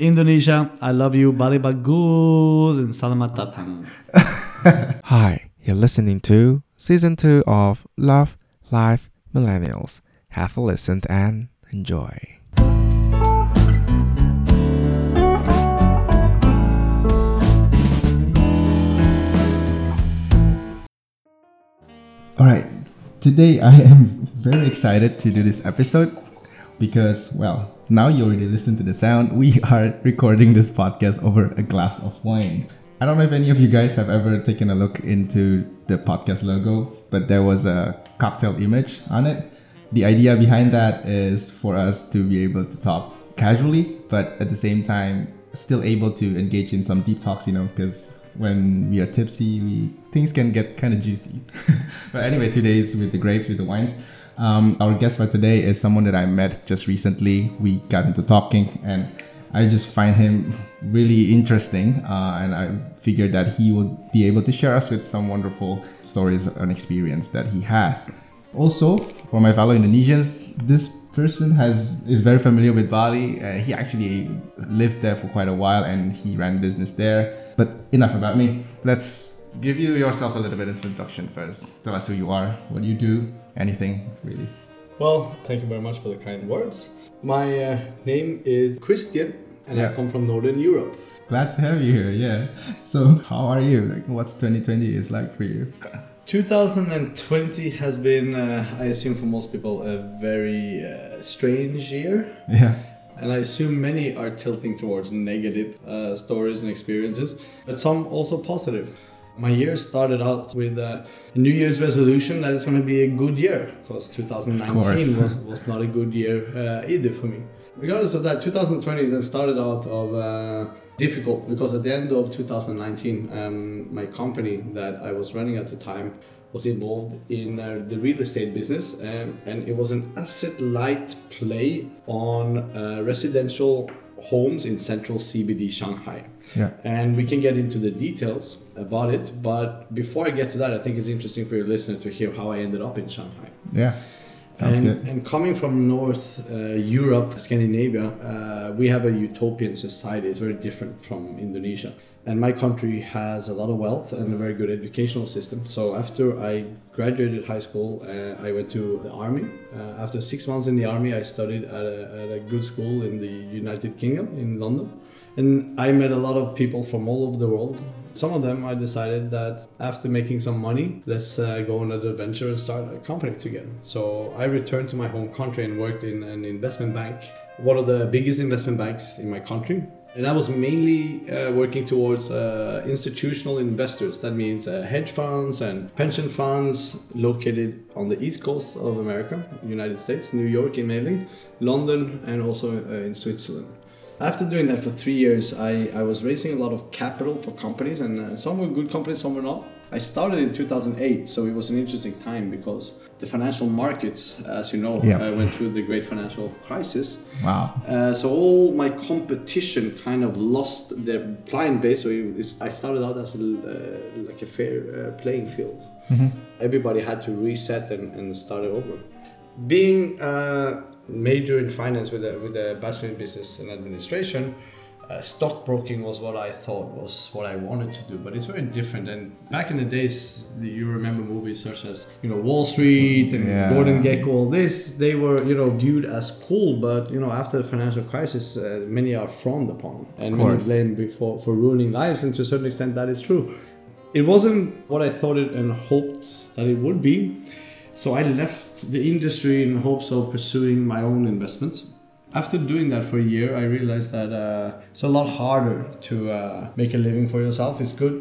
Indonesia, I love you. Balik bagus and selamat datang. Hi, you're listening to Season 2 of Love, Life, Millennials. Have a listen and enjoy. Alright, today I am very excited to do this episode because, well, now you already listened to the sound. We are recording this podcast over a glass of wine. I don't know if any of you guys have ever taken a look into the podcast logo, but there was a cocktail image on it. The idea behind that is for us to be able to talk casually, but at the same time, still able to engage in some deep talks, you know, because when we are tipsy, things can get kind of juicy. But anyway, today is with the grapes, with the wines. Our guest for today is someone that I met just recently. We got into talking and I just find him really interesting. And I figured that he would be able to share us with some wonderful stories and experience that he has. Also, for my fellow Indonesians, this person is very familiar with Bali. He actually lived there for quite a while and he ran business there. But enough about me. Let's give yourself a little bit of introduction first. Tell us who you are, what you do, anything really. Well, thank you very much for the kind words. My name is Christian and I come from Northern Europe. Glad to have you here, yeah. So how are you? Like, what's 2020 is like for you? 2020 has been, I assume for most people, a very strange year. Yeah. And I assume many are tilting towards negative stories and experiences, but some also positive. My year started out with a New Year's resolution that it's going to be a good year, because 2019 was not a good year either for me. Regardless of that, 2020 then started out of difficult, because at the end of 2019, my company that I was running at the time was involved in the real estate business, and it was an asset-light play on residential homes in central CBD Shanghai. Yeah. And we can get into the details about it, but before I get to that, I think it's interesting for your listener to hear how I ended up in Shanghai. Yeah. Sounds good. And coming from North Europe, Scandinavia, we have a utopian society. It's very different from Indonesia. And my country has a lot of wealth and a very good educational system. So after I graduated high school, I went to the army. After 6 months in the army, I studied at a good school in the United Kingdom, in London. And I met a lot of people from all over the world. Some of them I decided that after making some money, let's go on an adventure and start a company together. So I returned to my home country and worked in an investment bank, one of the biggest investment banks in my country. And I was mainly working towards institutional investors. That means hedge funds and pension funds located on the East Coast of America, United States, New York mainly, London, and also in Switzerland. After doing that for 3 years, I was raising a lot of capital for companies, and some were good companies, some were not. I started in 2008, so it was an interesting time because the financial markets, as you know, went through the great financial crisis. Wow. So all my competition kind of lost their client base, so I started out as like a fair playing field. Mm-hmm. Everybody had to reset and start over. Being major in finance with a bachelor in business and administration, stockbroking was what I thought was what I wanted to do, but it's very different. And back in the days, you remember movies such as, you know, Wall Street and Gordon Gekko, all this, they were, you know, viewed as cool, but, you know, after the financial crisis, many are frowned upon and many blamed for ruining lives, and to a certain extent that is true. It wasn't what I thought it and hoped that it would be. So I left the industry in hopes of pursuing my own investments. After doing that for a year, I realized that it's a lot harder to make a living for yourself. It's good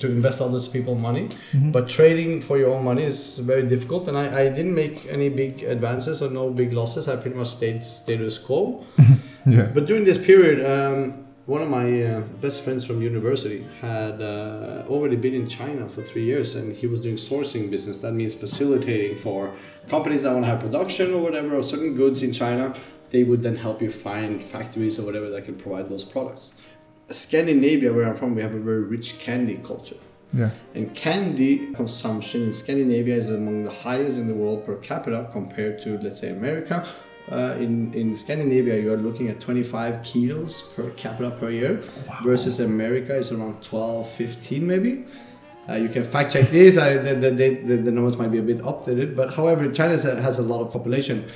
to invest other people's money, mm-hmm. but trading for your own money is very difficult. And I didn't make any big advances or no big losses. I pretty much stayed status quo. Yeah. But during this period, one of my best friends from university had already been in China for 3 years, and he was doing sourcing business. That means facilitating for companies that want to have production or whatever of certain goods in China. They would then help you find factories or whatever that can provide those products. Scandinavia, where I'm from, we have a very rich candy culture. Yeah. And candy consumption in Scandinavia is among the highest in the world per capita compared to, let's say, America in Scandinavia, you're looking at 25 kilos per capita per year. Wow. Versus America is around 12, 15 maybe. You can fact check this, the numbers might be a bit updated, but however, China has a lot of population.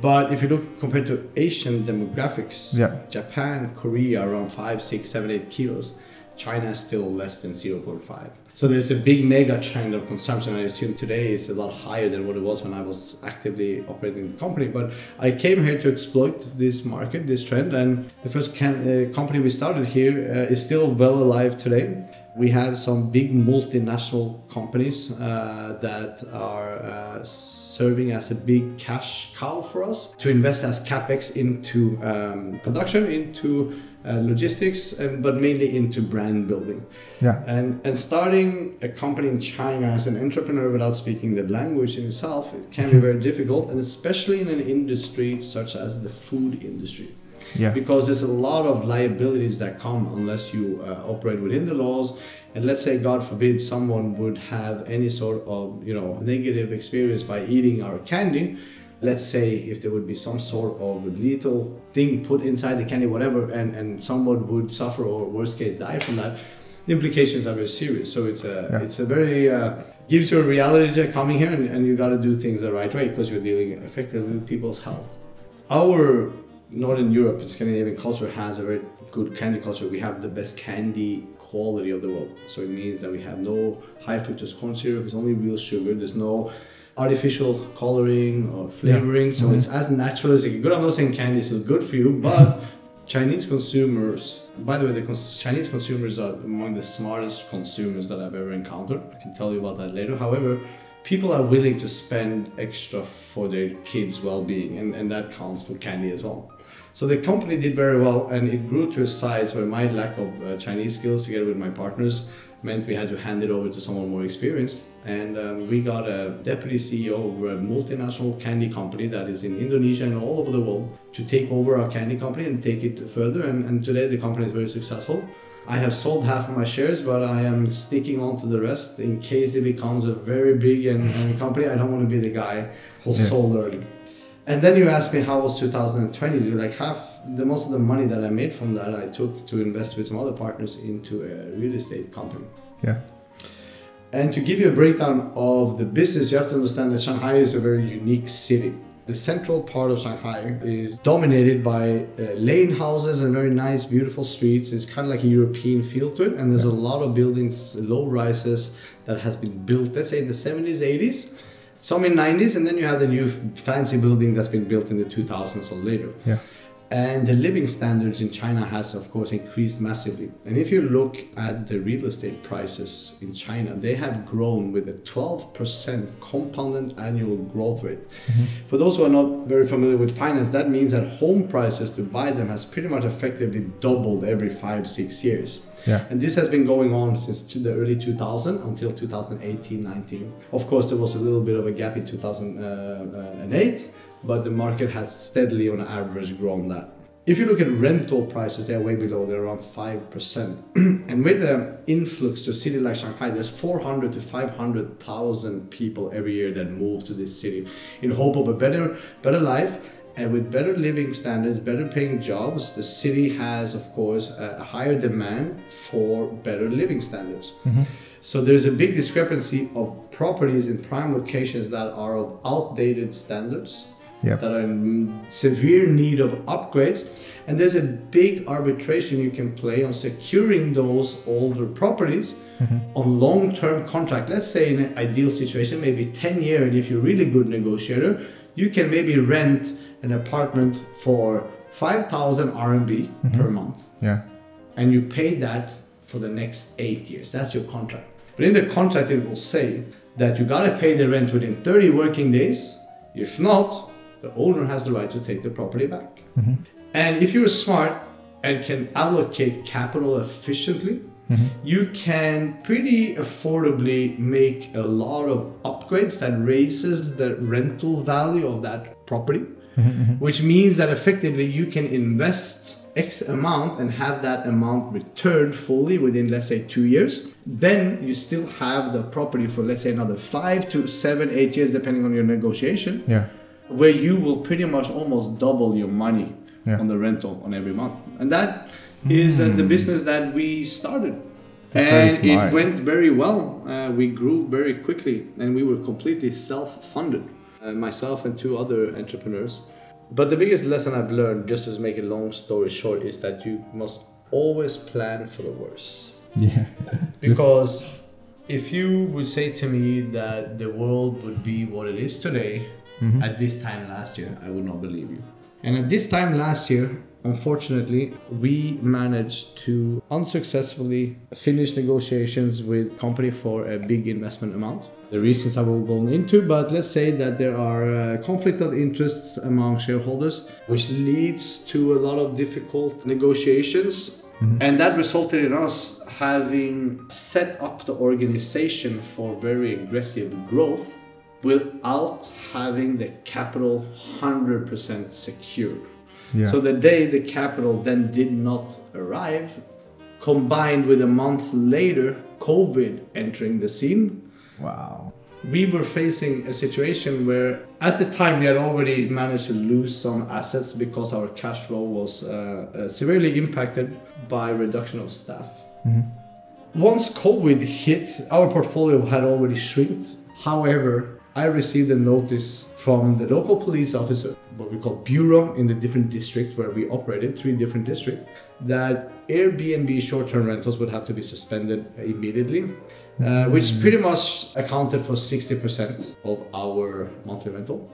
But if you look compared to Asian demographics, yeah. Japan, Korea, around 5, 6, 7, 8 kilos. China is still less than 0.5. So there's a big mega trend of consumption. I assume today it's a lot higher than what it was when I was actively operating the company. But I came here to exploit this market, this trend. And the first company we started here is still well alive today. We have some big multinational companies that are serving as a big cash cow for us to invest as CapEx into production, into logistics, but mainly into brand building. Yeah. And starting a company in China as an entrepreneur without speaking the language in itself, it can be very difficult, and especially in an industry such as the food industry. Yeah. Because there's a lot of liabilities that come unless you operate within the laws. And let's say, God forbid, someone would have any sort of, negative experience by eating our candy. Let's say if there would be some sort of lethal thing put inside the candy, whatever, and someone would suffer or worst case die from that, the implications are very serious. So it's a very, gives you a reality check coming here, and you got to do things the right way because you're dealing effectively with people's health. Our Northern Europe and Scandinavian culture has a very good candy culture. We have the best candy quality of the world. So it means that we have no high fructose corn syrup, it's only real sugar. There's no artificial coloring or flavoring. Yeah. So it's as natural as it can go. I'm not saying candy is good for you, but Chinese consumers, by the way, Chinese consumers are among the smartest consumers that I've ever encountered. I can tell you about that later. However, people are willing to spend extra for their kids' well-being, and that counts for candy as well. So the company did very well, and it grew to a size where my lack of Chinese skills together with my partners meant we had to hand it over to someone more experienced. And we got a deputy CEO of a multinational candy company that is in Indonesia and all over the world to take over our candy company and take it further. And today the company is very successful. I have sold half of my shares, but I am sticking on to the rest in case it becomes a very big and company. I don't want to be the guy who sold early. And then you asked me how was 2020? Like most of the money that I made from that, I took to invest with some other partners into a real estate company. Yeah. And to give you a breakdown of the business, you have to understand that Shanghai is a very unique city. The central part of Shanghai is dominated by lane houses and very nice, beautiful streets. It's kind of like a European feel to it. And there's a lot of buildings, low rises that has been built, let's say in the 70s, 80s, some in 90s. And then you have the new fancy building that's been built in the 2000s or later. Yeah. And the living standards in China has, of course, increased massively. And if you look at the real estate prices in China, they have grown with a 12% compounded annual growth rate. Mm-hmm. For those who are not very familiar with finance, that means that home prices to buy them has pretty much effectively doubled every 5-6 years. Yeah. And this has been going on since the early 2000s until 2018-19. Of course, there was a little bit of a gap in 2008. But the market has steadily on average grown that. If you look at rental prices, they're way below, they're around 5%. And with the influx to a city like Shanghai, there's 400 to 500,000 people every year that move to this city in hope of a better life. And with better living standards, better paying jobs, the city has, of course, a higher demand for better living standards. Mm-hmm. So there's a big discrepancy of properties in prime locations that are of outdated standards. Yep. That are in severe need of upgrades, and there's a big arbitration you can play on securing those older properties on long-term contract. Let's say in an ideal situation, maybe 10 years, and if you're a really good negotiator, you can maybe rent an apartment for 5,000 RMB per month, and you pay that for the next 8 years. That's your contract. But in the contract, it will say that you gotta pay the rent within 30 working days. If not, the owner has the right to take the property back. And if you're smart and can allocate capital efficiently, you can pretty affordably make a lot of upgrades that raises the rental value of that property, which means that effectively you can invest X amount and have that amount returned fully within, let's say, 2 years. Then you still have the property for, let's say, another 5 to 7, 8 years, depending on your negotiation. Yeah. where you will pretty much almost double your money on the rental on every month. And that is the business that we started. That's and it went very well. We grew very quickly and we were completely self-funded, myself and two other entrepreneurs. But the biggest lesson I've learned, just to make a long story short, is that you must always plan for the worst. Yeah. Because if you would say to me that the world would be what it is today, at this time last year, I would not believe you. And at this time last year, unfortunately, we managed to unsuccessfully finish negotiations with company for a big investment amount. The reasons I will go into, but let's say that there are conflict of interests among shareholders, which leads to a lot of difficult negotiations. And that resulted in us having set up the organization for very aggressive growth without having the capital 100% secured. So the day the capital then did not arrive, combined with a month later, COVID entering the scene. Wow. We were facing a situation where at the time we had already managed to lose some assets because our cash flow was severely impacted by reduction of staff. Once COVID hit, our portfolio had already shrunk. However, I received a notice from the local police officer, what we call bureau in the different districts where we operated, 3 different districts, that Airbnb short-term rentals would have to be suspended immediately, which pretty much accounted for 60% of our monthly rental.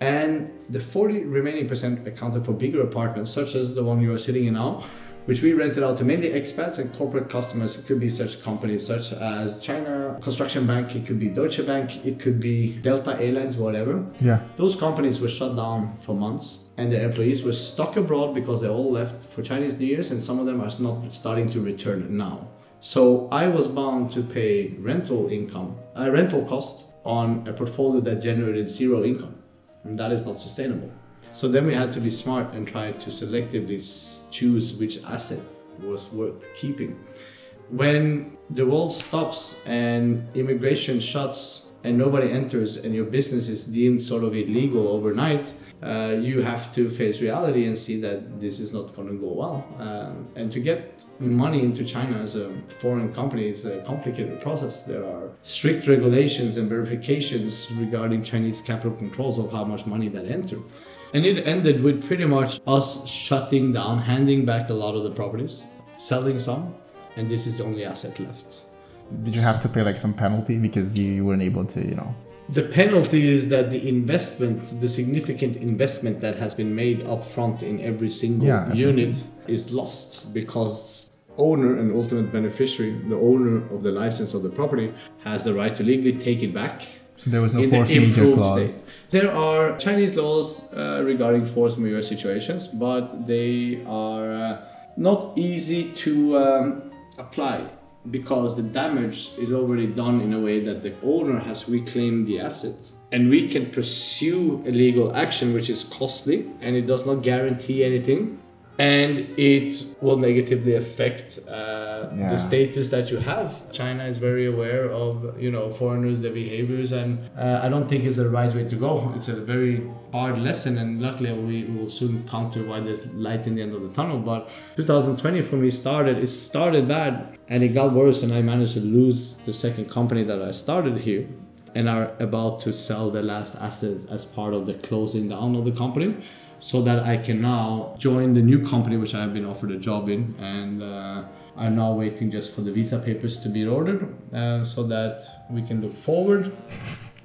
And the 40% accounted for bigger apartments, such as the one you are sitting in now, which we rented out to mainly expats and corporate customers. It could be such companies such as China Construction Bank, it could be Deutsche Bank, it could be Delta Airlines, whatever. Those companies were shut down for months and their employees were stuck abroad because they all left for Chinese New Year's and some of them are not starting to return now. So I was bound to pay rental cost on a portfolio that generated zero income. And that is not sustainable. So then we had to be smart and try to selectively choose which asset was worth keeping. When the world stops and immigration shuts and nobody enters and your business is deemed sort of illegal overnight, you have to face reality and see that this is not going to go well. And to get money into China as a foreign company is a complicated process. There are strict regulations and verifications regarding Chinese capital controls of how much money that entered. And it ended with pretty much us shutting down, handing back a lot of the properties, selling some, and this is the only asset left. Did you have to pay like some penalty because you weren't able to, The penalty is that the significant investment that has been made up front in every single unit is lost because owner and ultimate beneficiary, the owner of the license of the property, has the right to legally take it back. So there was no force majeure clause. There are Chinese laws regarding force majeure situations, but they are not easy to apply because the damage is already done in a way that the owner has reclaimed the asset. And we can pursue a legal action, which is costly, and it does not guarantee anything. And it will negatively affect the status that you have. China is very aware of, foreigners, their behaviors, and I don't think it's the right way to go. It's a very hard lesson, and luckily we will soon come to why there's light in the end of the tunnel. But 2020 for me started bad, and it got worse, and I managed to lose the second company that I started here, and are about to sell the last assets as part of the closing down of the company. So that I can now join the new company, which I have been offered a job in, and I'm now waiting just for the visa papers to be ordered, so that we can look forward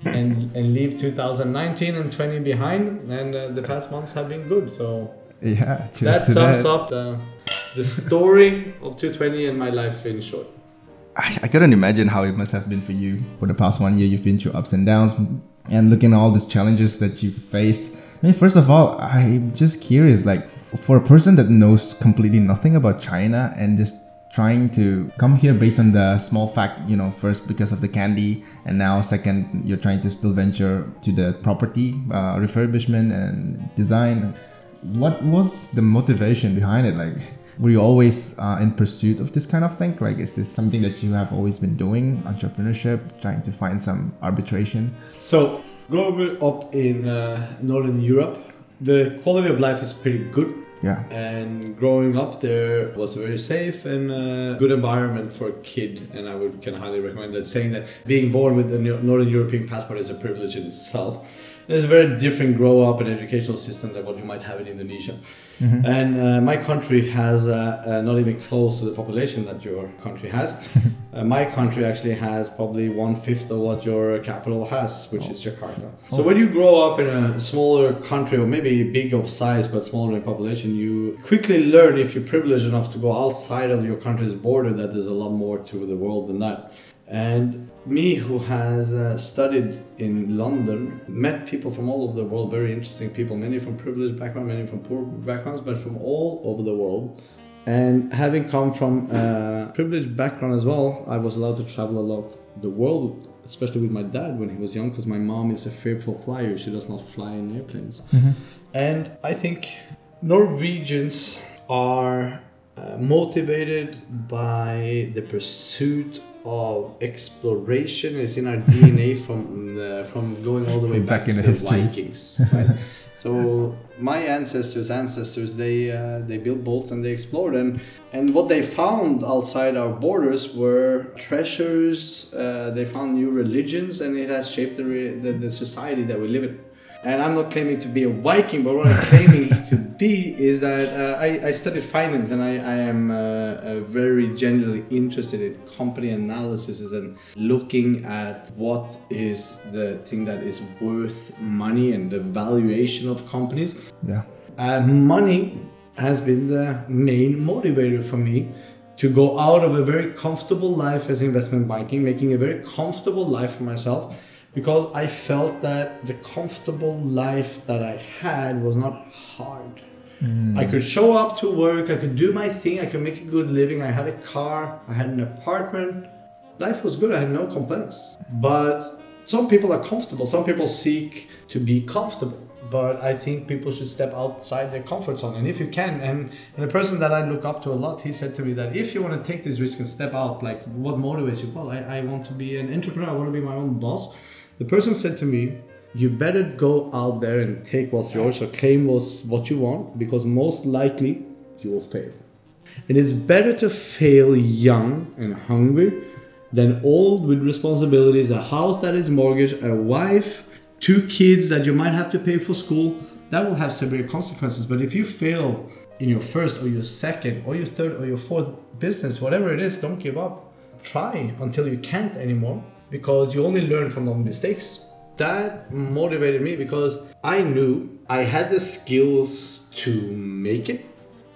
and leave 2019 and 20 behind. And the past months have been good, so that sums up the story of 2020 and my life in short. I couldn't imagine how it must have been for you. For the past 1 year, you've been through ups and downs, and looking at all these challenges that you faced. I mean, first of all, I'm just curious, for a person that knows completely nothing about China and just trying to come here based on the small fact, first because of the candy, and now second, you're trying to still venture to the property refurbishment and design. What was the motivation behind it? Were you always in pursuit of this kind of thing? Like, is this something that you have always been doing? Entrepreneurship, trying to find some arbitration? So, growing up in Northern Europe, the quality of life is pretty good. Yeah. And growing up there was a very safe and good environment for a kid. And I can highly recommend that, saying that being born with a Northern European passport is a privilege in itself. It's a very different grow up and educational system than what you might have in Indonesia. Mm-hmm. And my country has not even close to the population that your country has. My country actually has probably 1/5 of what your capital has, which is Jakarta. So when you grow up in a smaller country, or maybe big of size but smaller in population, you quickly learn, if you're privileged enough to go outside of your country's border, that there's a lot more to the world than that. And me, who has studied in London, met people from all over the world, very interesting people, many from privileged backgrounds, many from poor backgrounds, but from all over the world. And having come from a privileged background as well, I was allowed to travel a lot the world, especially with my dad when he was young, because my mom is a fearful flyer. She does not fly in airplanes. Mm-hmm. And I think Norwegians are motivated by the pursuit of exploration. Is in our DNA from going all the way back in the Vikings, right? So my ancestors, they built boats and they explored, and what they found outside our borders were treasures. They found new religions, and it has shaped the society that we live in. And I'm not claiming to be a Viking, but what I'm claiming to be is that I studied finance, and I am very generally interested in company analysis and looking at what is the thing that is worth money and the valuation of companies. Yeah. Money has been the main motivator for me to go out of a very comfortable life as investment banking, making a very comfortable life for myself, because I felt that the comfortable life that I had was not hard. Mm. I could show up to work, I could do my thing, I could make a good living, I had a car, I had an apartment. Life was good, I had no complaints. But some people are comfortable, some people seek to be comfortable. But I think people should step outside their comfort zone, and if you can, and a person that I look up to a lot, he said to me that if you want to take this risk and step out, like, what motivates you? Well, I want to be an entrepreneur, I want to be my own boss. The person said to me, you better go out there and take what's yours or claim what you want, because most likely you will fail. It is better to fail young and hungry than old with responsibilities, a house that is mortgaged, a wife, 2 kids that you might have to pay for school. That will have severe consequences. But if you fail in your first or your second or your third or your fourth business, whatever it is, don't give up. Try until you can't anymore, because you only learn from your mistakes. That motivated me, because I knew I had the skills to make it.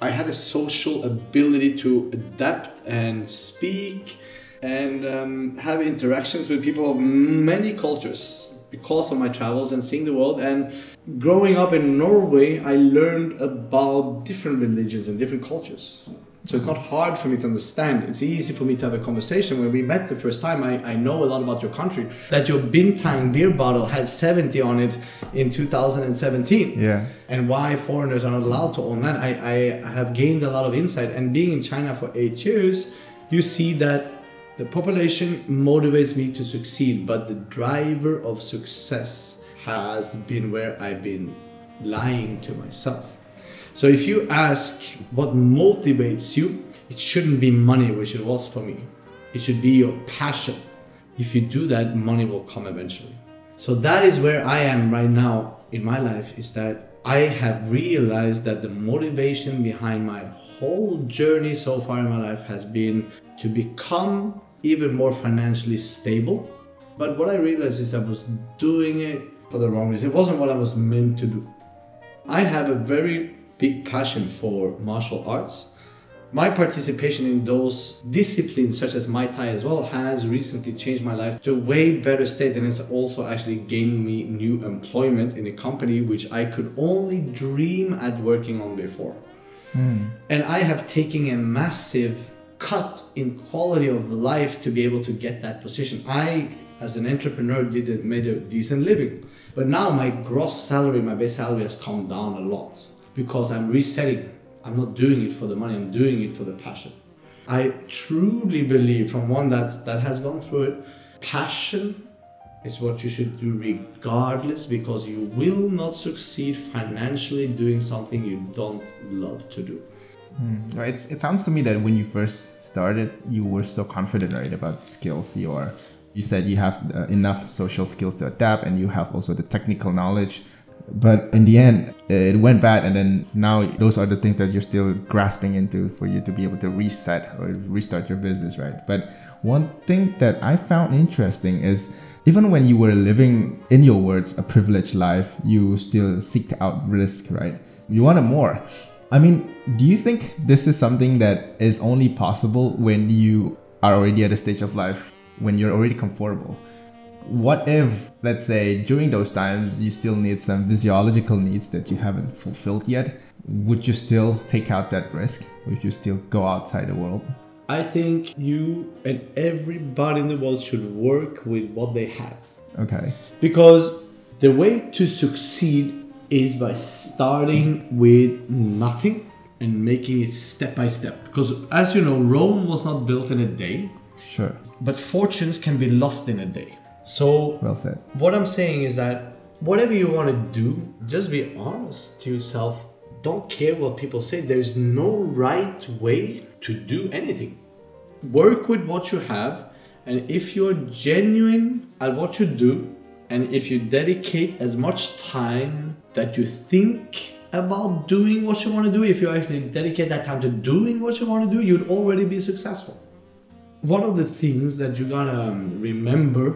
I had a social ability to adapt and speak and have interactions with people of many cultures because of my travels and seeing the world. And growing up in Norway, I learned about different religions and different cultures. So it's not hard for me to understand. It's easy for me to have a conversation. When we met the first time, I know a lot about your country. That your Bintang beer bottle had 70 on it in 2017. Yeah. And why foreigners are not allowed to own that. I have gained a lot of insight. And being in China for 8 years, you see that the population motivates me to succeed. But the driver of success has been where I've been lying to myself. So if you ask what motivates you, it shouldn't be money, which it was for me. It should be your passion. If you do that, money will come eventually. So that is where I am right now in my life, is that I have realized that the motivation behind my whole journey so far in my life has been to become even more financially stable. But what I realized is I was doing it for the wrong reason. It wasn't what I was meant to do. I have a very big passion for martial arts. My participation in those disciplines, such as Muay Thai as well, has recently changed my life to a way better state, and it's also actually gained me new employment in a company which I could only dream at working on before. Mm. And I have taken a massive cut in quality of life to be able to get that position. I, as an entrepreneur, made a decent living, but now my gross salary, my base salary, has come down a lot, because I'm resetting. I'm not doing it for the money, I'm doing it for the passion. I truly believe, from one that has gone through it, passion is what you should do regardless, because you will not succeed financially doing something you don't love to do. It sounds to me that when you first started, you were so confident, right, about skills. You said you have enough social skills to adapt, and you have also the technical knowledge. But in the end, it went bad, and then now those are the things that you're still grasping into for you to be able to reset or restart your business, right? But one thing that I found interesting is, even when you were living, in your words, a privileged life, you still seeked out risk, right? You wanted more. I mean, do you think this is something that is only possible when you are already at a stage of life, when you're already comfortable? What if, let's say, during those times, you still need some physiological needs that you haven't fulfilled yet? Would you still take out that risk? Would you still go outside the world? I think you and everybody in the world should work with what they have. Okay. Because the way to succeed is by starting with nothing and making it step by step. Because as you know, Rome was not built in a day. Sure. But fortunes can be lost in a day. So well said. What I'm saying is that whatever you want to do, just be honest to yourself. Don't care what people say. There's no right way to do anything. Work with what you have. And if you're genuine at what you do, and if you dedicate as much time that you think about doing what you want to do, if you actually dedicate that time to doing what you want to do, you'd already be successful. One of the things that you gotta remember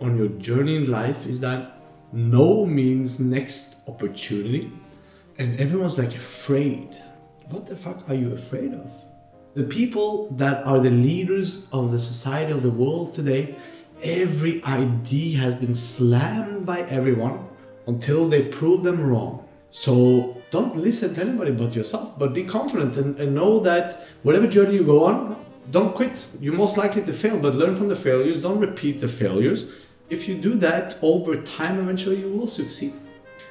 on your journey in life is that no means next opportunity. And everyone's like afraid. What the fuck are you afraid of? The people that are the leaders of the society of the world today, every idea has been slammed by everyone until they prove them wrong. So don't listen to anybody but yourself, but be confident and know that whatever journey you go on, don't quit. You're most likely to fail, but learn from the failures. Don't repeat the failures. If you do that over time, eventually you will succeed.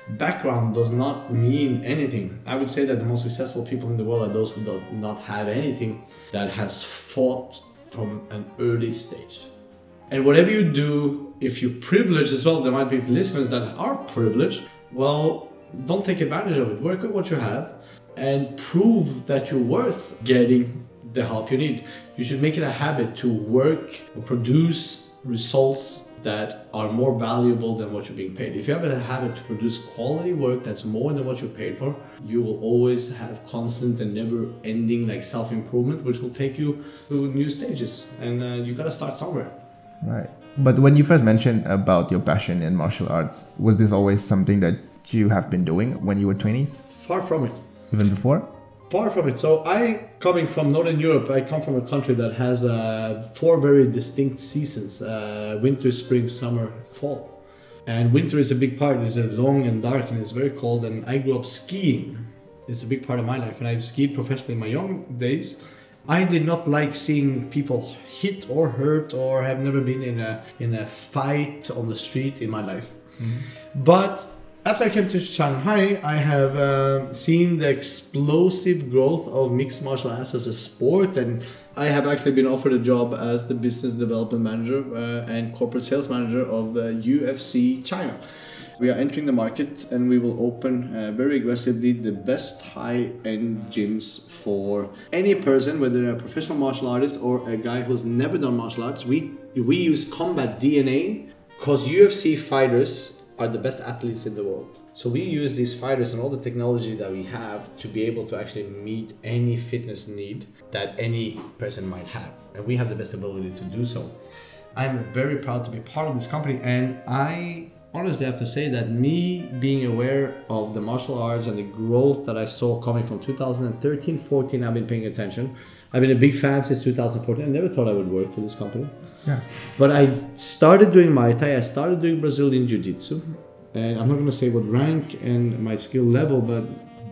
Background does not mean anything. I would say that the most successful people in the world are those who do not have anything, that has fought from an early stage. And whatever you do, if you're privileged as well, there might be listeners that are privileged, well, don't take advantage of it. Work with what you have and prove that you're worth getting the help you need. You should make it a habit to work or produce results that are more valuable than what you're being paid. If you have a habit to produce quality work that's more than what you're paid for, you will always have constant and never-ending self-improvement, which will take you to new stages. And you gotta start somewhere. Right. But when you first mentioned about your passion in martial arts, was this always something that you have been doing when you were 20s? Far from it. Even before? Far from it. So coming from Northern Europe, I come from a country that has four very distinct seasons, winter, spring, summer, fall. And winter is a big part. It's long and dark and it's very cold. And I grew up skiing. It's a big part of my life. And I've skied professionally in my young days. I did not like seeing people hit or hurt, or have never been in a fight on the street in my life. Mm-hmm. But after I came to Shanghai, I have seen the explosive growth of mixed martial arts as a sport, and I have actually been offered a job as the business development manager and corporate sales manager of UFC China. We are entering the market, and we will open very aggressively the best high-end gyms for any person, whether they're a professional martial artist or a guy who's never done martial arts. We use combat DNA because UFC fighters are the best athletes in the world. So we use these fighters and all the technology that we have to be able to actually meet any fitness need that any person might have. And we have the best ability to do so. I'm very proud to be part of this company, and honestly, I have to say that me being aware of the martial arts and the growth that I saw coming from 2013, 14, I've been paying attention. I've been a big fan since 2014. I never thought I would work for this company. Yeah. But I started doing Muay Thai. I started doing Brazilian Jiu-Jitsu. And I'm not going to say what rank and my skill level, but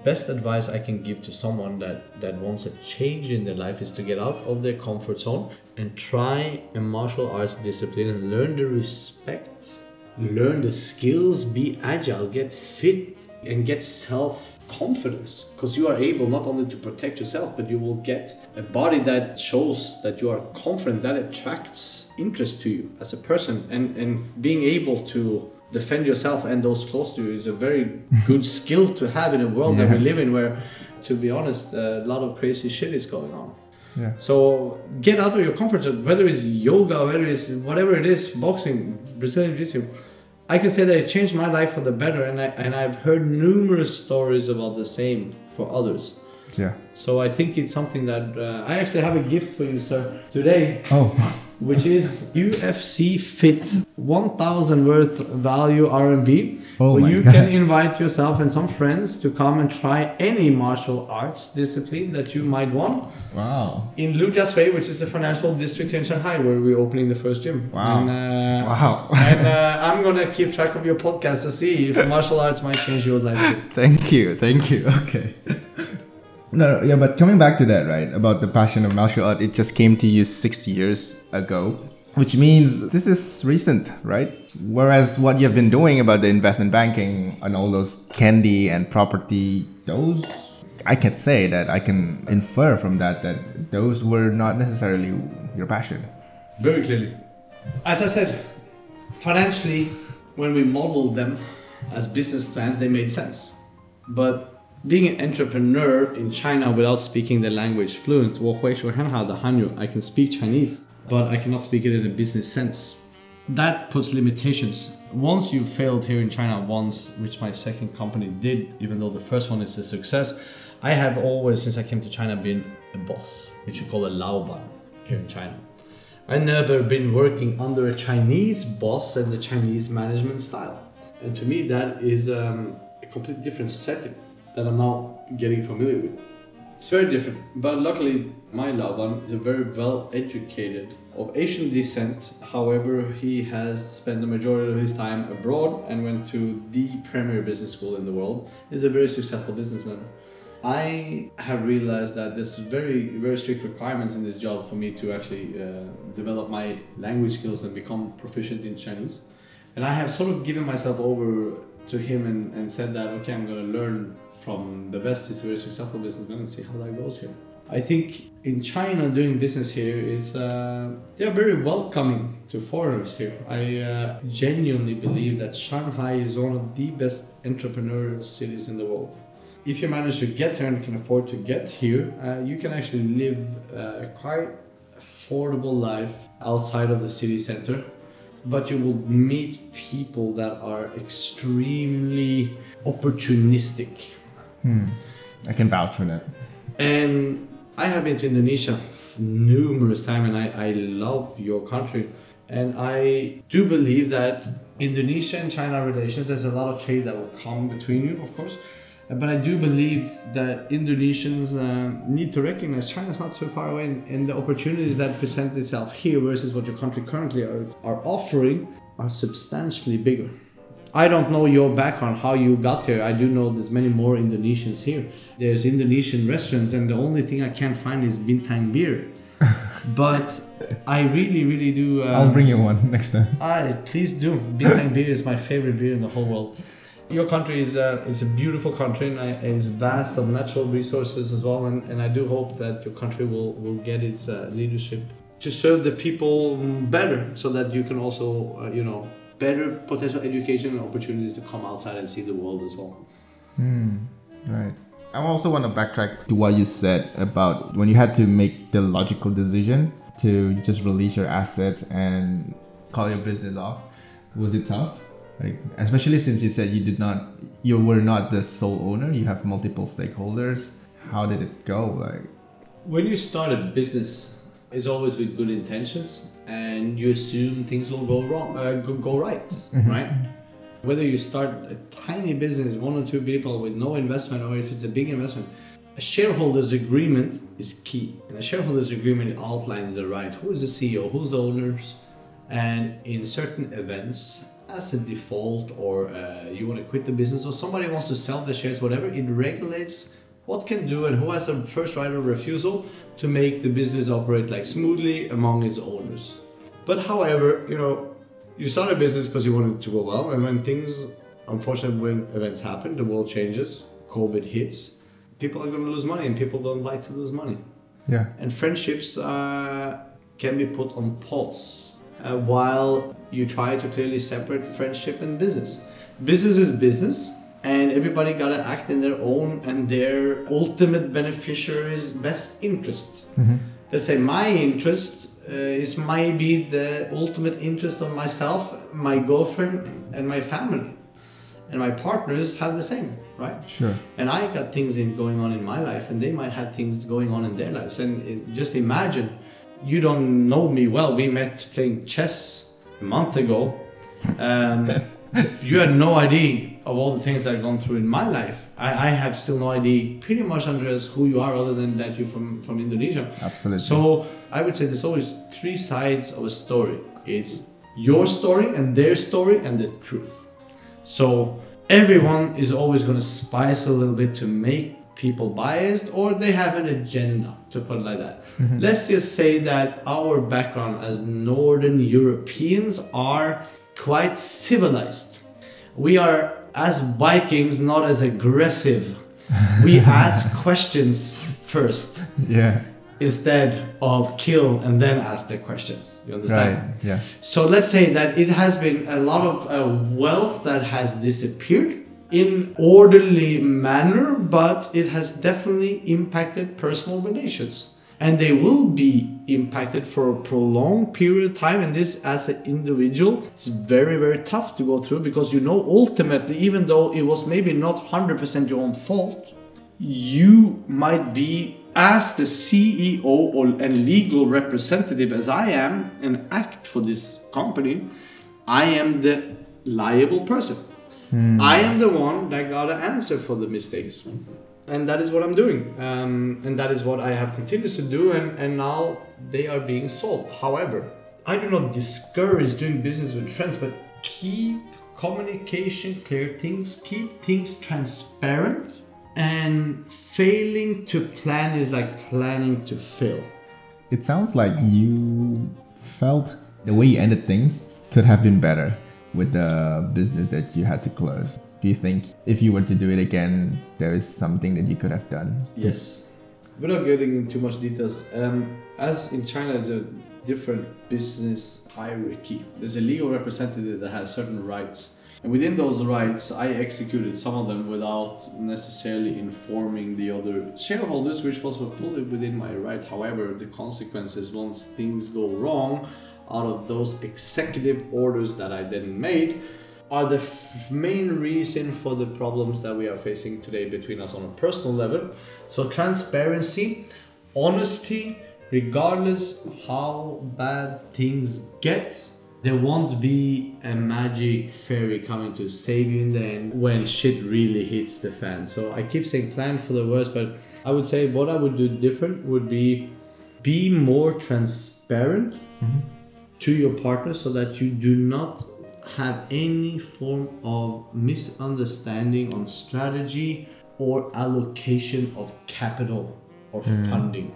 best advice I can give to someone that wants a change in their life is to get out of their comfort zone and try a martial arts discipline and learn the respect. Learn the skills, be agile, get fit, and get self confidence, because you are able not only to protect yourself, but you will get a body that shows that you are confident, that attracts interest to you as a person, and being able to defend yourself and those close to you is a very good skill to have in a world that we live in, where, to be honest, a lot of crazy shit is going on. Yeah. So get out of your comfort zone, whether it's yoga, whether it's whatever it is, boxing, Brazilian Jiu-Jitsu. I can say that it changed my life for the better, and I've heard numerous stories about the same for others. Yeah. So I think it's something that I actually have a gift for you, sir, today. Oh. Which is UFC Fit, 1,000 worth value RMB, where you can invite yourself and some friends to come and try any martial arts discipline that you might want. Wow! In Lujiasui, which is the financial district in Shanghai, where we're opening the first gym. Wow! And I'm gonna keep track of your podcast to see if martial arts might change your life. Thank you. Okay. No, yeah, but coming back to that, right, about the passion of martial art, it just came to you 6 years ago, which means this is recent, right? Whereas what you've been doing about the investment banking and all those candy and property, those, I can say that I can infer from that those were not necessarily your passion. Very clearly. As I said, financially, when we modeled them as business plans, they made sense. But being an entrepreneur in China without speaking the language fluent, I can speak Chinese, but I cannot speak it in a business sense. That puts limitations. Once you failed here in China once, which my second company did, even though the first one is a success, I have always, since I came to China, been a boss, which you call a laoban here in China. I've never been working under a Chinese boss and the Chinese management style. And to me, that is a completely different setting that I'm now getting familiar with. It's very different, but luckily my Laban is a very well educated, of Asian descent. However, he has spent the majority of his time abroad and went to the premier business school in the world. He's a very successful businessman. I have realized that there's very, very strict requirements in this job for me to actually develop my language skills and become proficient in Chinese. And I have sort of given myself over to him and said that, okay, I'm going to learn from the best. He's a very successful businessman, and see how that goes here. I think in China, doing business here, it's they are very welcoming to foreigners here. I genuinely believe that Shanghai is one of the best entrepreneurial cities in the world. If you manage to get here and can afford to get here, you can actually live a quite affordable life outside of the city center. But you will meet people that are extremely opportunistic. I can vouch for that. And I have been to Indonesia numerous times, and I love your country. And I do believe that Indonesia and China relations, there's a lot of trade that will come between you, of course. But I do believe that Indonesians need to recognize China's not too far away, and the opportunities that present itself here versus what your country currently are offering are substantially bigger. I don't know your background, how you got here. I do know there's many more Indonesians here. There's Indonesian restaurants, and the only thing I can't find is bintang beer. But I really, really do. I'll bring you one next time. Please do. Bintang beer is my favorite beer in the whole world. Your country is a beautiful country, and it's vast of natural resources as well. And I do hope that your country will get its leadership to serve the people better, so that you can also better potential education and opportunities to come outside and see the world as well. Right. I also want to backtrack to what you said about when you had to make the logical decision to just release your assets and call your business off. Was it tough? Like, especially since you said you were not the sole owner, you have multiple stakeholders. How did it go? Like, when you start a business, it's always with good intentions, and you assume things will go right, mm-hmm. right? Whether you start a tiny business, one or two people with no investment, or if it's a big investment, a shareholders agreement is key. And a shareholders agreement outlines the right, who is the CEO, who's the owners, and in certain events, as a default, or you want to quit the business, or somebody wants to sell the shares, whatever, it regulates what can do and who has the first right of refusal to make the business operate smoothly among its owners. But however, you start a business because you want it to go well, and when events happen, the world changes, COVID hits, people are going to lose money, and people don't like to lose money. Yeah. And friendships can be put on pause while you try to clearly separate friendship and business. Business is business, and everybody got to act in their own and their ultimate beneficiary's best interest. Mm-hmm. Let's say my interest is maybe the ultimate interest of myself, my girlfriend, and my family. And my partners have the same, right? Sure. And I got things going on in my life, and they might have things going on in their lives. And just imagine, you don't know me well. We met playing chess a month ago. You had no idea of all the things that I've gone through in my life. I have still no idea, pretty much, Andreas, who you are, other than that you're from Indonesia. Absolutely. So I would say there's always three sides of a story. It's your story and their story and the truth. So everyone is always going to spice a little bit to make people biased, or they have an agenda, to put it like that. Mm-hmm. Let's just say that our background as Northern Europeans are quite civilized. We are, as Vikings, not as aggressive. We ask questions first. Yeah. Instead of kill and then ask the questions. You understand? Right, yeah. So let's say that it has been a lot of wealth that has disappeared in orderly manner, but it has definitely impacted personal relations. And they will be impacted for a prolonged period of time. And this, as an individual, it's very, very tough to go through, because you know ultimately, even though it was maybe not 100% your own fault, you might be, as the CEO or and legal representative as I am and act for this company, I am the liable person. Mm. I am the one that got an answer for the mistakes. And that is what I'm doing. And that is what I have continued to do. And now they are being solved. However, I do not discourage doing business with friends, but keep communication clear, things, keep things transparent. And failing to plan is like planning to fail. It sounds like you felt the way you ended things could have been better with the business that you had to close. Do you think if you were to do it again, there is something that you could have done? Yes. Without getting into too much details, as in China, there's a different business hierarchy. There's a legal representative that has certain rights. And within those rights, I executed some of them without necessarily informing the other shareholders, which was fully within my right. However, the consequences once things go wrong out of those executive orders that I then made are the main reason for the problems that we are facing today between us on a personal level. So transparency, honesty, regardless of how bad things get, there won't be a magic fairy coming to save you in the end when shit really hits the fan. So I keep saying plan for the worst, but I would say what I would do different would be more transparent mm-hmm. to your partner, so that you do not have any form of misunderstanding on strategy or allocation of capital or funding.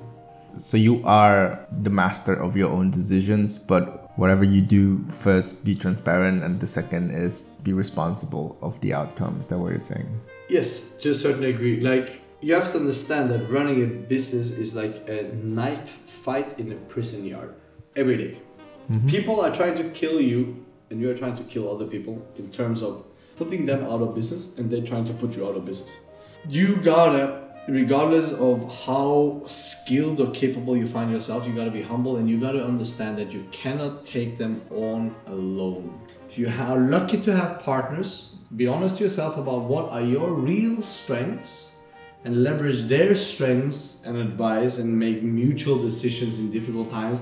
So you are the master of your own decisions, but whatever you do, first be transparent, and the second is be responsible of the outcome. Is that what you're saying? Yes, to a certain degree. Like, you have to understand that running a business is like a knife fight in a prison yard every day. Mm-hmm. People are trying to kill you, and you're trying to kill other people in terms of putting them out of business, and they're trying to put you out of business. You gotta, regardless of how skilled or capable you find yourself, you got to be humble, and you got to understand that you cannot take them on alone. If you are lucky to have partners, be honest to yourself about what are your real strengths, and leverage their strengths and advice, and make mutual decisions in difficult times.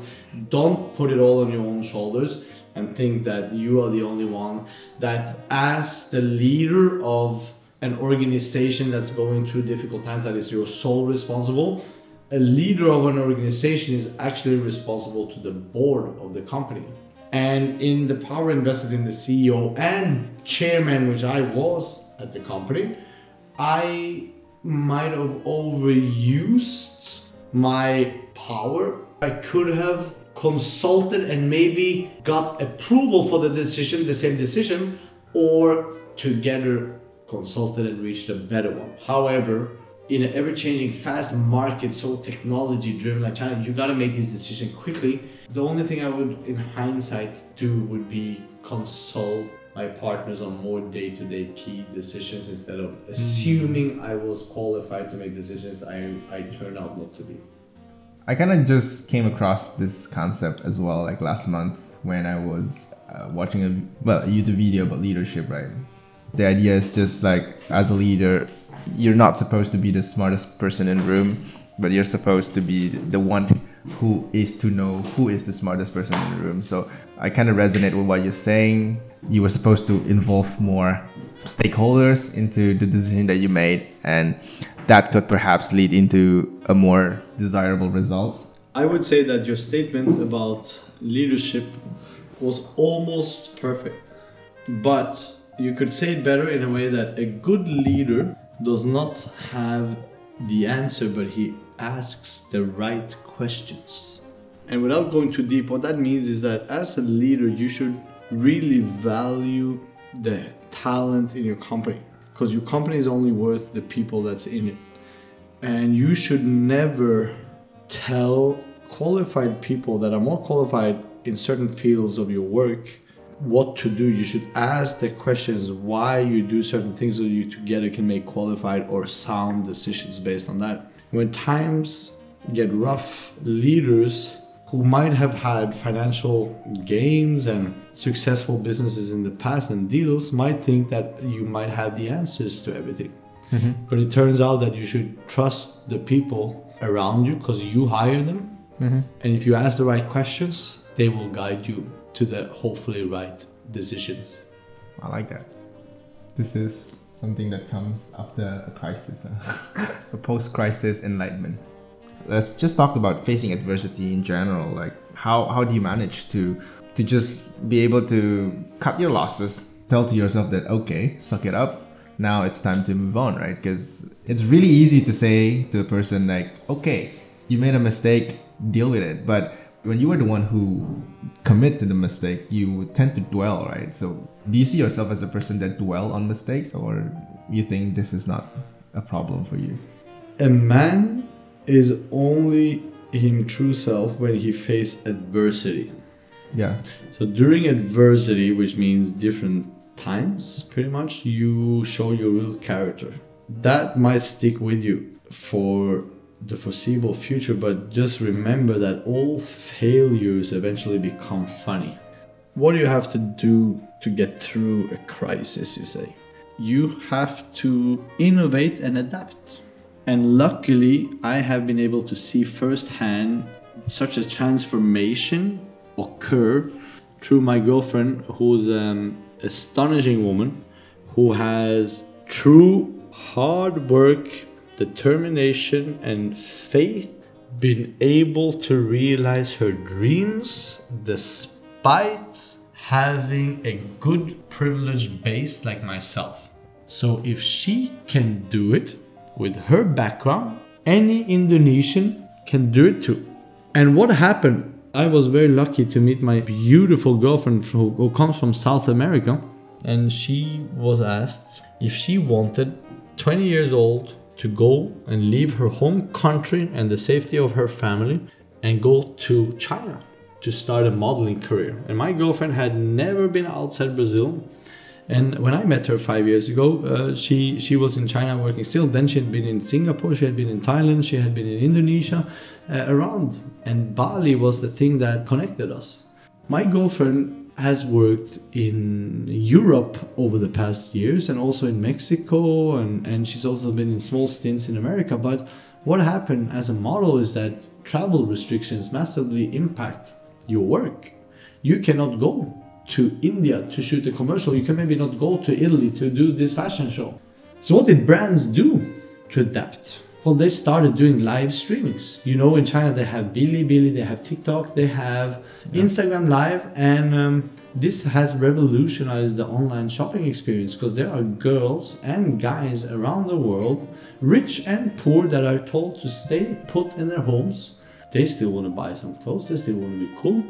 Don't put it all on your own shoulders and think that you are the only one, that as the leader of an organization that's going through difficult times, that is your sole responsible. A leader of an organization is actually responsible to the board of the company. And in the power invested in the CEO and chairman, which I was at the company, I might have overused my power. I could have consulted and maybe got approval for the decision, the same decision, or together consulted and reached a better one. However, in an ever-changing fast market, so technology-driven like China, you gotta make this decision quickly. The only thing I would, in hindsight, do would be consult my partners on more day-to-day key decisions instead of assuming I was qualified to make decisions I turned out not to be. I kind of just came across this concept as well, like last month when I was watching a YouTube video about leadership, right? The idea is just like, as a leader, you're not supposed to be the smartest person in the room, but you're supposed to be the one who is to know who is the smartest person in the room. So I kind of resonate with what you're saying. You were supposed to involve more stakeholders into the decision that you made, and that could perhaps lead into a more desirable result. I would say that your statement about leadership was almost perfect, but you could say it better in a way that a good leader does not have the answer, but he asks the right questions. And without going too deep, what that means is that as a leader, you should really value the talent in your company, because your company is only worth the people that's in it. And you should never tell qualified people that are more qualified in certain fields of your work what to do. You should ask the questions why you do certain things, so you together can make qualified or sound decisions based on that. When times get rough, leaders who might have had financial gains and successful businesses in the past and deals might think that you might have the answers to everything. Mm-hmm. But it turns out that you should trust the people around you because you hire them. Mm-hmm. And if you ask the right questions, they will guide you to the hopefully right decision. I like that. This is something that comes after a crisis, a post-crisis enlightenment. Let's just talk about facing adversity in general. Like, how do you manage to just be able to cut your losses, tell to yourself that, okay, suck it up, now it's time to move on, right? Because it's really easy to say to a person like, okay, you made a mistake, deal with it. But when you were the one who commit to the mistake, you tend to dwell, right? So do you see yourself as a person that dwell on mistakes, or you think this is not a problem for you? A man is only him true self when he faces adversity. Yeah. So during adversity, which means different times, pretty much, you show your real character. That might stick with you for the foreseeable future, but just remember that all failures eventually become funny. What do you have to do to get through a crisis, you say? You have to innovate and adapt. And luckily, I have been able to see firsthand such a transformation occur through my girlfriend, who's an astonishing woman who has true hard work, determination and faith been able to realize her dreams despite having a good privileged base like myself. So if she can do it with her background, any Indonesian can do it too. And what happened? I was very lucky to meet my beautiful girlfriend who comes from South America, and she was asked if she wanted, 20 years old, to go and leave her home country and the safety of her family and go to China to start a modeling career. And my girlfriend had never been outside Brazil. And when I met her 5 years ago, she was in China working still. Then she had been in Singapore, she had been in Thailand, she had been in Indonesia, around. And Bali was the thing that connected us. My girlfriend has worked in Europe over the past years and also in Mexico. And she's also been in small stints in America. But what happened as a model is that travel restrictions massively impact your work. You cannot go to India to shoot a commercial. You can maybe not go to Italy to do this fashion show. So what did brands do to adapt? Well, they started doing live streamings. You know, in China, they have Bilibili, they have TikTok, they have Instagram Live. And this has revolutionized the online shopping experience, because there are girls and guys around the world, rich and poor, that are told to stay put in their homes. They still want to buy some clothes. They still want to be cool.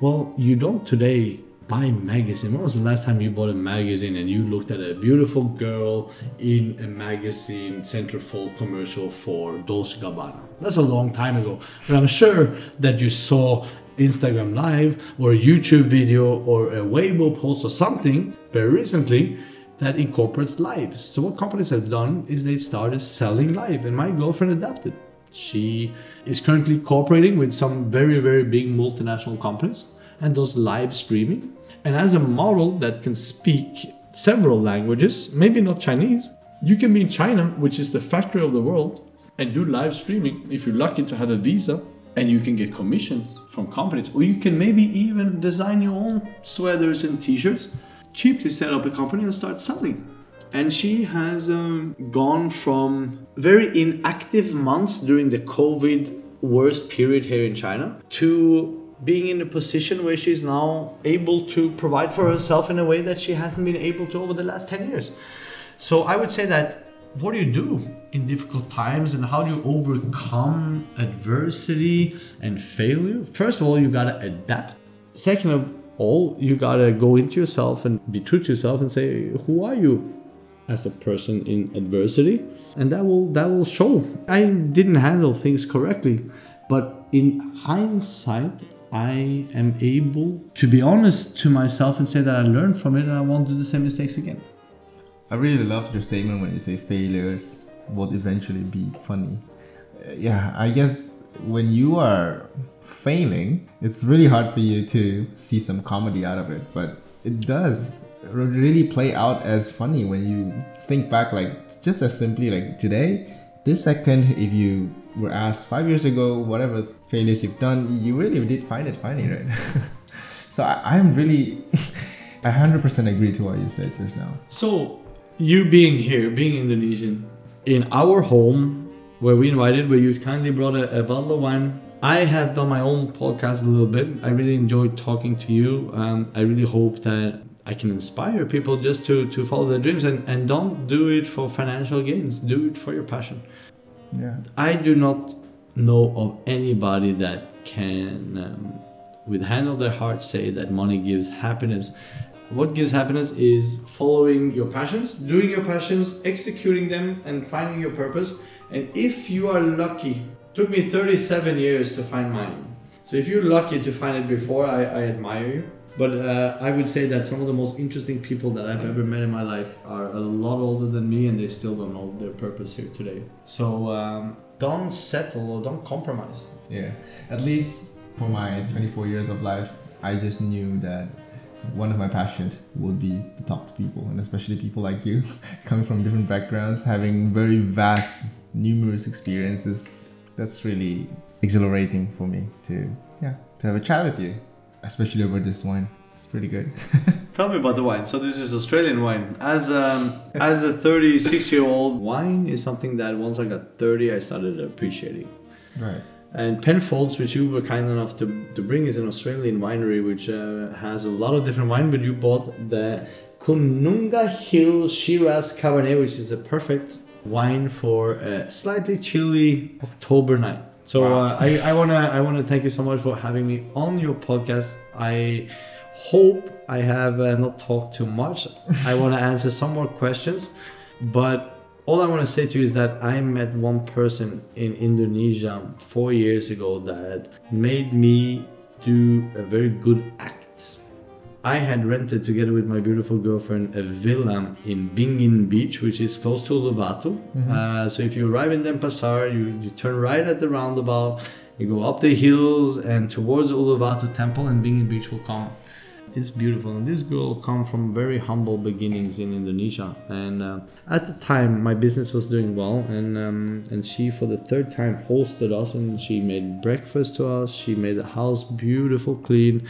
Well, you don't today buy magazine. When was the last time you bought a magazine and you looked at a beautiful girl in a magazine centerfold commercial for Dolce & Gabbana? That's a long time ago. But I'm sure that you saw Instagram Live or a YouTube video or a Weibo post or something very recently that incorporates lives. So what companies have done is they started selling live, and my girlfriend adapted. She is currently cooperating with some very, very big multinational companies and does live streaming. And as a model that can speak several languages, maybe not Chinese, you can be in China, which is the factory of the world, and do live streaming if you're lucky to have a visa. And you can get commissions from companies, or you can maybe even design your own sweaters and t-shirts, cheaply set up a company and start selling. And she has gone from very inactive months during the COVID worst period here in China to being in a position where she's now able to provide for herself in a way that she hasn't been able to over the last 10 years. So I would say that what do you do in difficult times, and how do you overcome adversity and failure? First of all, you gotta adapt. Second of all, you gotta go into yourself and be true to yourself and say, who are you as a person in adversity? And that will show. I didn't handle things correctly, but in hindsight, I am able to be honest to myself and say that I learned from it and I won't do the same mistakes again. I really love your statement when you say failures will eventually be funny. Yeah, I guess when you are failing, it's really hard for you to see some comedy out of it, but it does really play out as funny when you think back, like just as simply like today, this second, if you were asked 5 years ago, whatever failures you've done, you really did find it funny, right? So I'm really 100% agree to what you said just now. So you being here, being Indonesian, in our home where we invited, where you kindly brought a bottle of wine. I have done my own podcast a little bit. I really enjoyed talking to you, and I really hope that I can inspire people just to follow their dreams, and don't do it for financial gains. Do it for your passion. Yeah. I do not know of anybody that can, with hand on their heart, say that money gives happiness. What gives happiness is following your passions, doing your passions, executing them, and finding your purpose. And if you are lucky, it took me 37 years to find mine. So if you're lucky to find it before, I admire you. But I would say that some of the most interesting people that I've ever met in my life are a lot older than me, and they still don't know their purpose here today. So don't settle or don't compromise. Yeah, at least for my 24 years of life, I just knew that one of my passions would be to talk to people, and especially people like you, coming from different backgrounds, having very vast, numerous experiences. That's really exhilarating for me to have a chat with you, especially over this wine. It's pretty good. Tell me about the wine. So this is Australian wine. As a 36-year-old, wine is something that once I got 30, I started appreciating. Right. And Penfolds, which you were kind enough to bring, is an Australian winery which has a lot of different wine, but you bought the Kununga Hill Shiraz Cabernet, which is a perfect wine for a slightly chilly October night. So wow. I wanna thank you so much for having me on your podcast. I hope I have not talked too much. I wanna answer some more questions, but all I want to say to you is that I met one person in Indonesia 4 years ago that made me do a very good act. I had rented, together with my beautiful girlfriend, a villa in Bingin Beach, which is close to Uluwatu. Mm-hmm. So if you arrive in Denpasar, you turn right at the roundabout, you go up the hills and towards Uluwatu temple, and Bingin Beach will come. It's beautiful, and this girl come from very humble beginnings in Indonesia, and at the time my business was doing well, and she for the third time hosted us, and she made breakfast to us, she made the house beautiful, clean,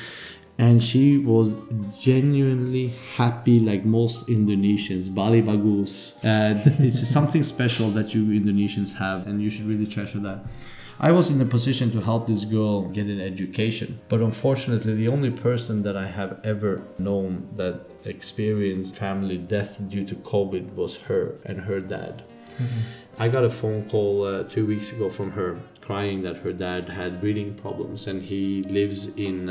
and she was genuinely happy, like most Indonesians, Bali bagus. It's something special that you Indonesians have, and you should really treasure that. I was in a position to help this girl get an education, but unfortunately the only person that I have ever known that experienced family death due to COVID was her and her dad. Mm-hmm. I got a phone call 2 weeks ago from her crying that her dad had breathing problems, and he lives in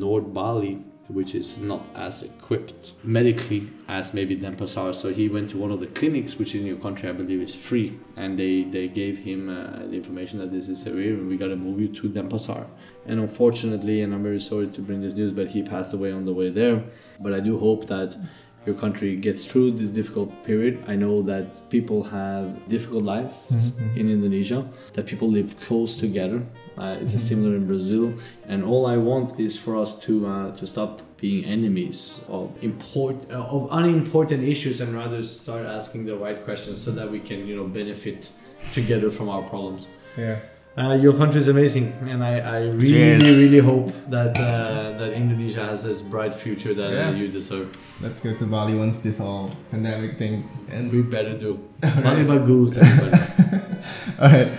North Bali which is not as equipped medically as maybe Denpasar. So he went to one of the clinics, which in your country I believe is free, and they gave him the information that this is severe and we got to move you to Denpasar. And unfortunately, and I'm very sorry to bring this news, but he passed away on the way there. But I do hope that your country gets through this difficult period. I know that people have difficult life in Indonesia, that people live close together. It's similar in Brazil, and all I want is for us to stop being enemies of unimportant issues and rather start asking the right questions so that we can, you know, benefit together from our problems. Yeah. Your country is amazing, and I really hope that that Indonesia has this bright future that you deserve. Let's go to Bali once this whole pandemic thing ends. We better do. Bali bagus, everybody. All right.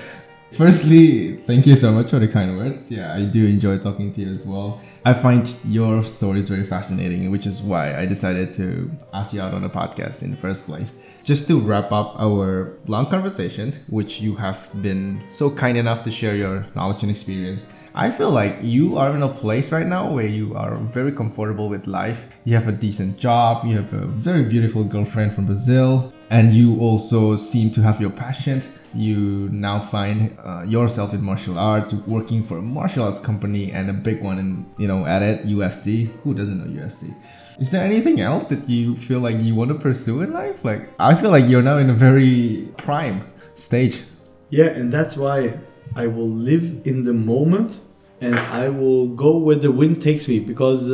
Firstly, thank you so much for the kind words. Yeah, I do enjoy talking to you as well. I find your stories very fascinating, which is why I decided to ask you out on a podcast in the first place. Just to wrap up our long conversation, which you have been so kind enough to share your knowledge and experience, I feel like you are in a place right now where you are very comfortable with life. You have a decent job, you have a very beautiful girlfriend from Brazil, and you also seem to have your passion. You now find yourself in martial arts, working for a martial arts company and a big one, and you know, at it, UFC. Who doesn't know UFC? Is there anything else that you feel like you want to pursue in life? Like, I feel like you're now in a very prime stage. Yeah, and that's why I will live in the moment and I will go where the wind takes me, because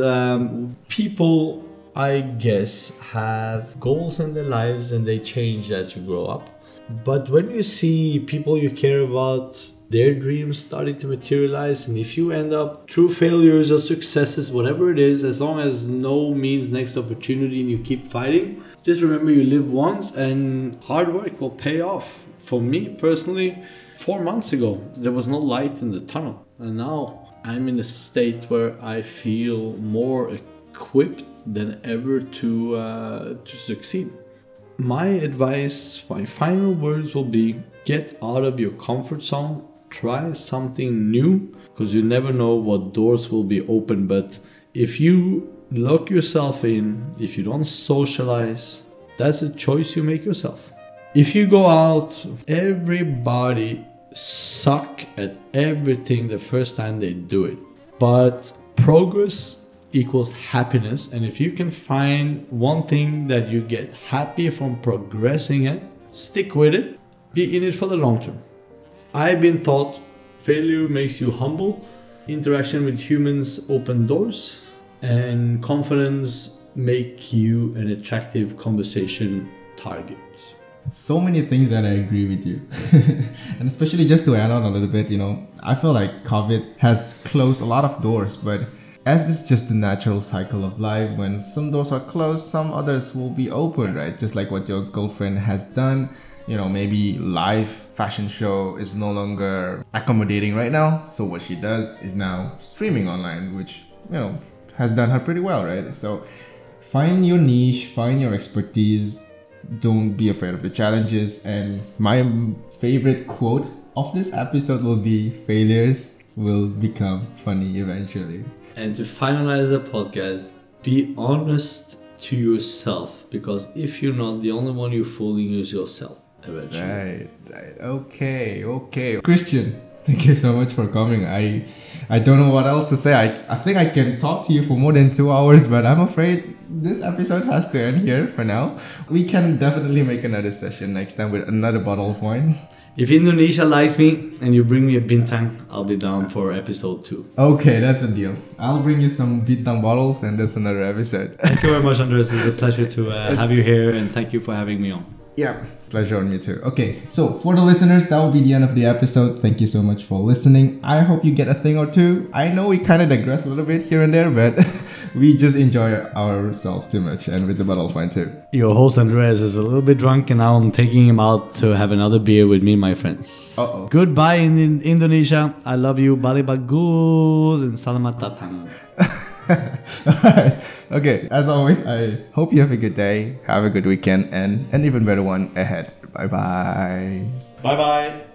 people, I guess, have goals in their lives and they change as you grow up. But when you see people you care about, their dreams starting to materialize, and if you end up through failures or successes, whatever it is, as long as no means next opportunity and you keep fighting, just remember you live once and hard work will pay off. For me personally, 4 months ago, there was no light in the tunnel. And now I'm in a state where I feel more equipped than ever to succeed. My advice, my final words will be, get out of your comfort zone, try something new, because you never know what doors will be open. But if you lock yourself in, if you don't socialize, that's a choice you make yourself. If you go out, everybody suck at everything the first time they do it, but progress equals happiness. And if you can find one thing that you get happy from progressing at, stick with it, be in it for the long term. I've been taught failure makes you humble, interaction with humans open doors, and confidence make you an attractive conversation target. So many things that I agree with you. And especially just to add on a little bit, you know, I feel like COVID has closed a lot of doors, but as it's just the natural cycle of life, when some doors are closed, some others will be open, right? Just like what your girlfriend has done, you know, maybe live fashion show is no longer accommodating right now. So what she does is now streaming online, which, you know, has done her pretty well, right? So find your niche, find your expertise, don't be afraid of the challenges. And my favorite quote of this episode will be, failures will become funny eventually. And to finalize the podcast, be honest to yourself, because if you're not, the only one you're fooling is yourself eventually. Right. Okay. Christian, thank you so much for coming. I don't know what else to say. I think I can talk to you for more than 2 hours, but I'm afraid this episode has to end here for now. We can definitely make another session next time with another bottle of wine. If Indonesia likes me and you bring me a bintang, I'll be down for episode 2. Okay, that's a deal. I'll bring you some bintang bottles and that's another episode. Thank you very much, Andreas. It's a pleasure to have you here, and thank you for having me on. Yeah, pleasure on me too. Okay, so for the listeners, that will be the end of the episode. Thank you so much for listening. I hope you get a thing or two. I know we kind of digress a little bit here and there, but we just enjoy ourselves too much, and with the bottle of wine too. Your host Andreas is a little bit drunk, and now I'm taking him out to have another beer with me and my friends. Uh-oh. Goodbye in Indonesia. I love you. Bali bagus and selamat datang. Alright, okay, as always, I hope you have a good day, have a good weekend, and an even better one ahead. Bye bye.